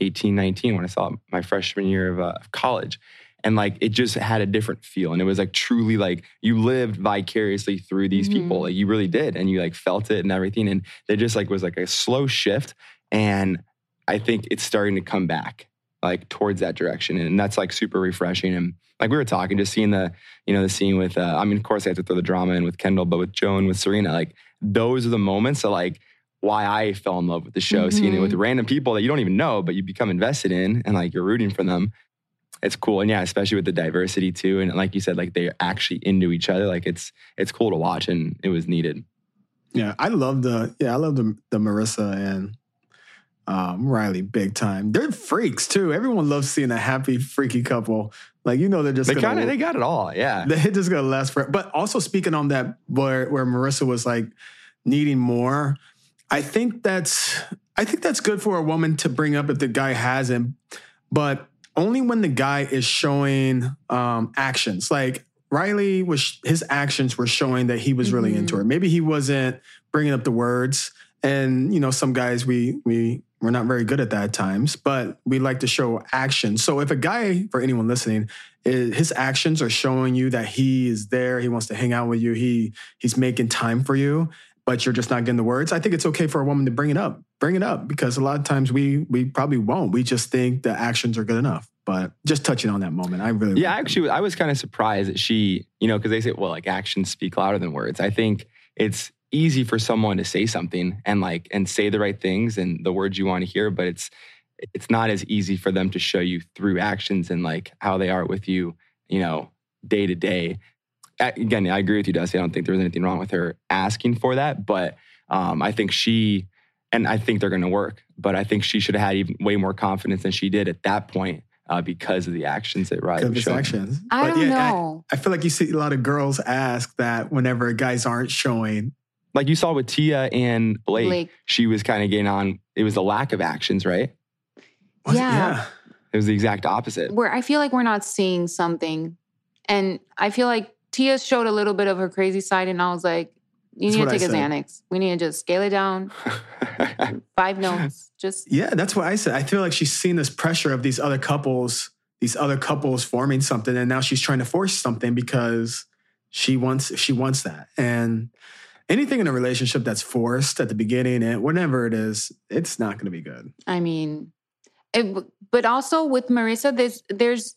eighteen, nineteen when I saw it my freshman year of, uh, of college. And like, it just had a different feel. And it was like truly like you lived vicariously through these mm-hmm. people. Like, you really did. And you like felt it and everything. And it just like was like a slow shift. And I think it's starting to come back like towards that direction. And that's like super refreshing. And like we were talking, just seeing the, you know, the scene with, uh, I mean, of course I have to throw the drama in with Kendall, but with Joe and with Serena, like those are the moments that like why I fell in love with the show, mm-hmm. seeing it with random people that you don't even know, but you become invested in and like you're rooting for them. It's cool. And yeah, especially with the diversity too. And like you said, like they're actually into each other. Like it's, it's cool to watch and it was needed. Yeah. I love the, yeah, I love the, the Marissa and Um, Riley, big time. They're freaks too. Everyone loves seeing a happy, freaky couple. Like, you know, they're just they kind of they got it all. Yeah, they're just gonna last forever. But also speaking on that, where where Marissa was like needing more, I think that's I think that's good for a woman to bring up if the guy hasn't, but only when the guy is showing um, actions. Like Riley was, his actions were showing that he was mm-hmm. really into her. Maybe he wasn't bringing up the words, and you know, some guys we we. We're not very good at that at times, but we like to show action. So if a guy, for anyone listening, is, his actions are showing you that he is there, he wants to hang out with you, he he's making time for you, but you're just not getting the words, I think it's okay for a woman to bring it up. Bring it up, because a lot of times we we probably won't. We just think the actions are good enough. But just touching on that moment, I really... Yeah, actually, I was kind of surprised that she, you know, because they say, well, like, actions speak louder than words. I think it's easy for someone to say something and, like, and say the right things and the words you want to hear, but it's it's not as easy for them to show you through actions and, like, how they are with you, you know, day to day. Again, I agree with you, Dusty. I don't think there was anything wrong with her asking for that, but um, I think she... And I think they're going to work. But I think she should have had even way more confidence than she did at that point uh, because of the actions that Riley was showing. Actions. I but don't yeah, know. I, I feel like you see a lot of girls ask that whenever guys aren't showing. Like you saw with Tia and Blake, Blake. She was kind of getting on. It was the lack of actions, right? Was yeah. It? yeah. It was the exact opposite. Where I feel like we're not seeing something. And I feel like Tia showed a little bit of her crazy side, and I was like, You need to take a Xanax. We need to just scale it down. Five notes. Just Yeah, that's what I said. I feel like she's seen this pressure of these other couples, these other couples forming something, and now she's trying to force something because she wants she wants that. And anything in a relationship that's forced at the beginning and whatever it is, it's not going to be good. I mean, it, but also with Marissa, there's there's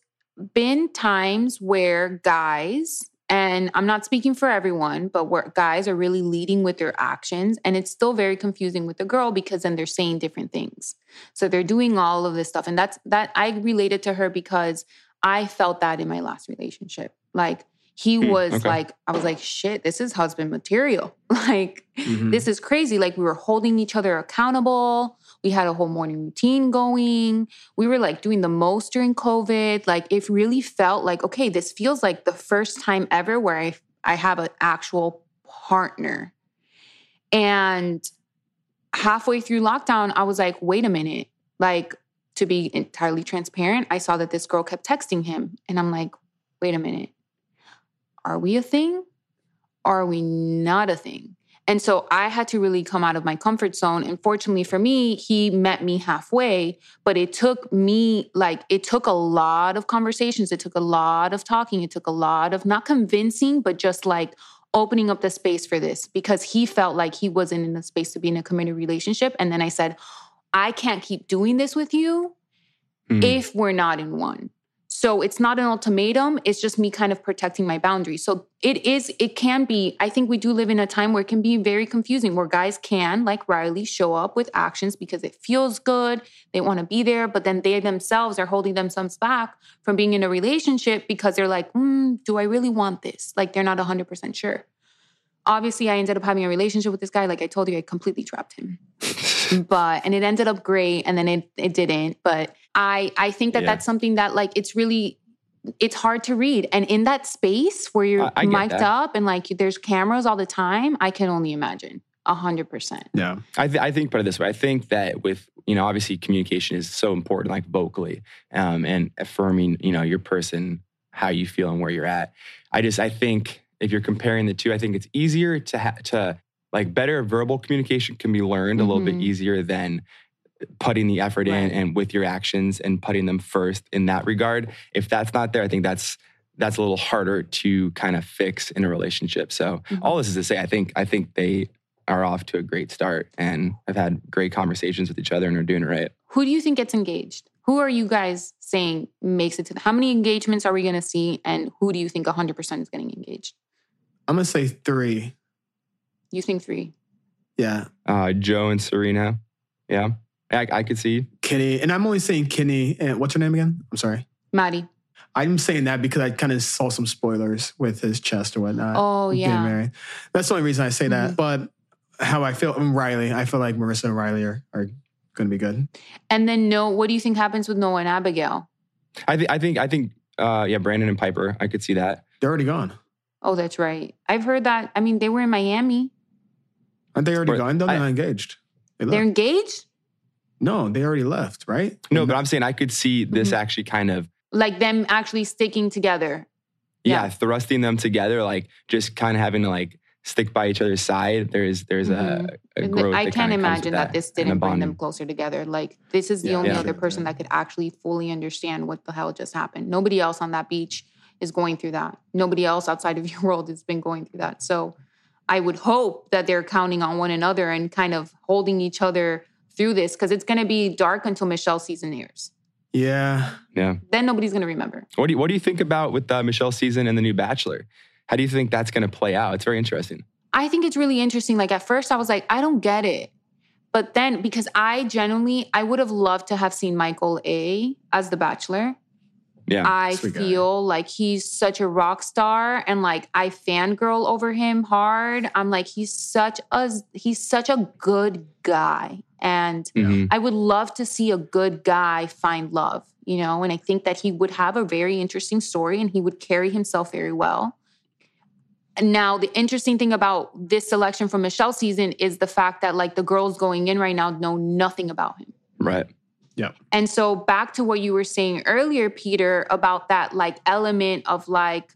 been times where guys... And I'm not speaking for everyone, but where guys are really leading with their actions. And it's still very confusing with the girl because then they're saying different things. So they're doing all of this stuff. And that's that I related to her because I felt that in my last relationship. Like he mm, was okay. like, I was like, shit, this is husband material. Like mm-hmm. this is crazy. Like we were holding each other accountable. We had a whole morning routine going. We were like doing the most during COVID. Like it really felt like, okay, this feels like the first time ever where I, I have an actual partner. And halfway through lockdown, I was like, wait a minute. Like, to be entirely transparent, I saw that this girl kept texting him. And I'm like, wait a minute. Are we a thing? Are we not a thing? And so I had to really come out of my comfort zone. And fortunately for me, he met me halfway, but it took me, like, it took a lot of conversations. It took a lot of talking. It took a lot of not convincing, but just like opening up the space for this because he felt like he wasn't in the space to be in a committed relationship. And then I said, I can't keep doing this with you mm-hmm. if we're not in one. So it's not an ultimatum. It's just me kind of protecting my boundaries. So it is, it can be, I think we do live in a time where it can be very confusing, where guys can, like Riley, show up with actions because it feels good. They want to be there, but then they themselves are holding themselves back from being in a relationship because they're like, mm, do I really want this? Like they're not one hundred percent sure. Obviously, I ended up having a relationship with this guy. Like I told you, I completely dropped him. But, and it ended up great and then it, it didn't. But I, I think that yeah. that's something that like, it's really, it's hard to read. And in that space where you're uh, mic'd that. up and like there's cameras all the time, I can only imagine a hundred percent. Yeah. I, th- I think, put it this way, I think that with, you know, obviously communication is so important, like vocally um, and affirming, you know, your person, how you feel and where you're at. I just, I think if you're comparing the two, I think it's easier to ha- to Like better verbal communication can be learned mm-hmm. a little bit easier than putting the effort right. in and with your actions and putting them first in that regard. If that's not there, I think that's that's a little harder to kind of fix in a relationship. So mm-hmm. all this is to say, I think I think they are off to a great start and have had great conversations with each other and are doing it right. Who do you think gets engaged? Who are you guys saying makes it to the, how many engagements are we going to see? And who do you think one hundred percent is getting engaged? I'm going to say three. You think three? Yeah. Uh, Joe and Serena. Yeah. I, I could see. Kenny. And I'm only saying Kenny. And what's her name again? I'm sorry. Maddie. I'm saying that because I kind of saw some spoilers with his chest or whatnot. Oh, yeah. Getting married. That's the only reason I say that. Mm-hmm. But how I feel, I'm Riley. I feel like Marissa and Riley are, are going to be good. And then no, what do you think happens with Noah and Abigail? I, th- I think, I think, uh, yeah, Brandon and Piper. I could see that. They're already gone. Oh, that's right. I've heard that. I mean, they were in Miami. Aren't they already or, gone? Though? They're I, not engaged. They they're engaged? No, they already left, right? No, mm-hmm. but I'm saying I could see this mm-hmm. actually kind of... Like them actually sticking together. Yeah, yeah, thrusting them together, like just kind of having to like stick by each other's side. There's there's mm-hmm. a, a growth. I can't imagine that, that this didn't bring them closer together. Like this is the yeah, only yeah, other sure, person yeah. that could actually fully understand what the hell just happened. Nobody else on that beach is going through that. Nobody else outside of your world has been going through that. So... I would hope that they're counting on one another and kind of holding each other through this, because it's going to be dark until Michelle's season airs. Yeah. Yeah. Then nobody's going to remember. What do you, what do you think about with uh, Michelle's season and the new Bachelor? How do you think that's going to play out? It's very interesting. I think it's really interesting. Like, at first I was like, I don't get it. But then, because I genuinely, I would have loved to have seen Michael A. as the Bachelor. Yeah, I feel guy. like he's such a rock star, and like I fangirl over him hard. I'm like, he's such a he's such a good guy, and mm-hmm. I would love to see a good guy find love, you know. And I think that he would have a very interesting story, and he would carry himself very well. Now, the interesting thing about this selection from Michelle's season is the fact that like the girls going in right now know nothing about him, right? Yeah. And so back to what you were saying earlier, Peter, about that like element of like,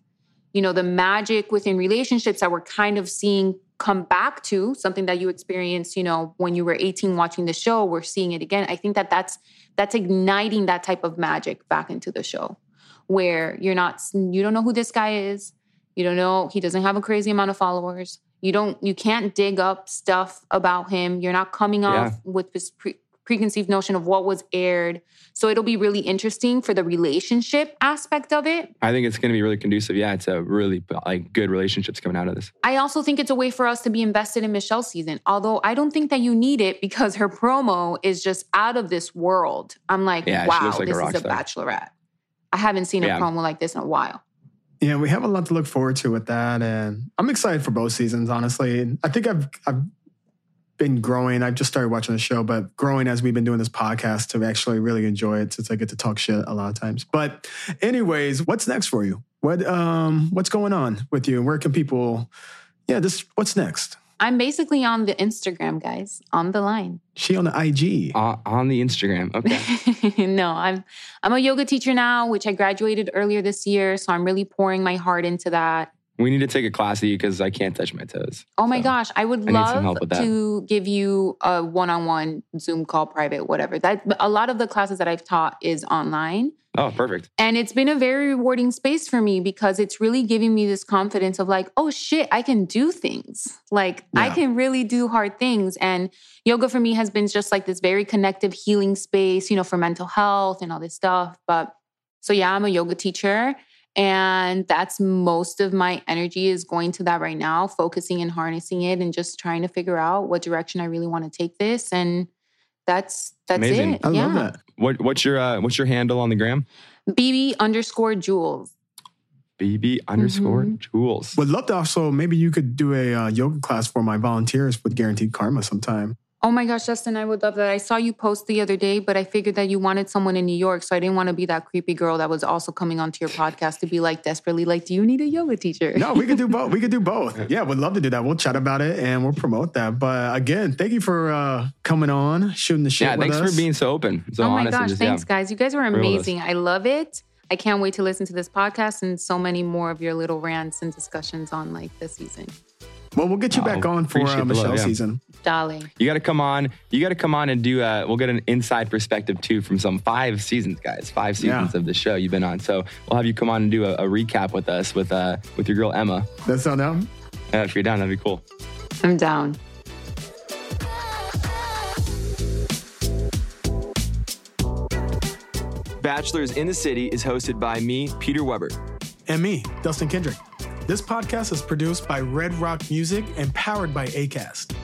you know, the magic within relationships that we're kind of seeing come back to something that you experienced, you know, when you were eighteen watching the show, we're seeing it again. I think that that's, that's igniting that type of magic back into the show where you're not, you don't know who this guy is. You don't know, he doesn't have a crazy amount of followers. You don't, you can't dig up stuff about him. You're not coming off yeah. with this pre- preconceived notion of what was aired. So it'll be really interesting for the relationship aspect of it. I think it's going to be really conducive. Yeah, it's a really like good relationships coming out of this. I also think it's a way for us to be invested in Michelle's season. Although I don't think that you need it because her promo is just out of this world. I'm like, yeah, wow, like this a is a Bachelorette. I haven't seen a yeah. promo like this in a while. Yeah, we have a lot to look forward to with that. And I'm excited for both seasons, honestly. I think I've... I've been growing. I've just started watching the show, but growing as we've been doing this podcast to actually really enjoy it since I get to talk shit a lot of times. But anyways, what's next for you? What um what's going on with you? Where can people yeah, this what's next? I'm basically on the Instagram, guys, on the line. She on the I G. Uh, on the Instagram. Okay. No, I'm I'm a yoga teacher now, which I graduated earlier this year, so I'm really pouring my heart into that. We need to take a class with you because I can't touch my toes. Oh my so gosh. I would I love to give you a one-on-one Zoom call, private, whatever. That a lot of the classes that I've taught is online. Oh, perfect. And it's been a very rewarding space for me because it's really giving me this confidence of like, oh shit, I can do things. Like yeah. I can really do hard things. And yoga for me has been just like this very connective healing space, you know, for mental health and all this stuff. But so yeah, I'm a yoga teacher. And that's most of my energy is going to that right now, focusing and harnessing it and just trying to figure out what direction I really want to take this. And that's that's Amazing. It. I yeah. love that. What, what's your uh, what's your handle on the gram? B B underscore Jewels. B B underscore mm-hmm. Jewels. Would love to also, maybe you could do a uh, yoga class for my volunteers with Guaranteed Karma sometime. Oh my gosh, Dustin, I would love that. I saw you post the other day, but I figured that you wanted someone in New York, so I didn't want to be that creepy girl that was also coming onto your podcast to be like desperately like, do you need a yoga teacher? No, we could do both. We could do both. Yeah, we'd love to do that. We'll chat about it and we'll promote that. But again, thank you for uh, coming on, shooting the shit yeah, with us. Yeah, thanks for being so open. So oh my honest gosh, just, thanks yeah. guys. You guys were amazing. I love it. I can't wait to listen to this podcast and so many more of your little rants and discussions on like this season. Well, we'll get you oh, back on for uh, Michelle's love, yeah. season. Darling. You got to come on. You got to come on and do, uh, we'll get an inside perspective too from some five seasons, guys. Five seasons yeah. of the show you've been on. So we'll have you come on and do a, a recap with us with uh, with your girl, Emma. That sound down? Yeah, if you're down, that'd be cool. I'm down. Bachelors in the City is hosted by me, Peter Weber. And me, Dustin Kendrick. This podcast is produced by Red Rock Music and powered by Acast.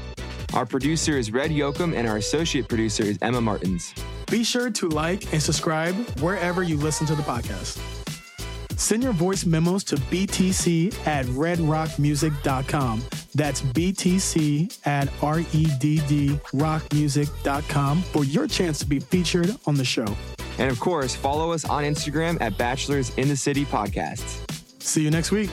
Our producer is Red Yoakum and our associate producer is Emma Martins. Be sure to like and subscribe wherever you listen to the podcast. Send your voice memos to b t c at red rock music dot com. That's b t c at red rock music dot com for your chance to be featured on the show. And of course, follow us on Instagram at Bachelors in the City Podcasts. See you next week.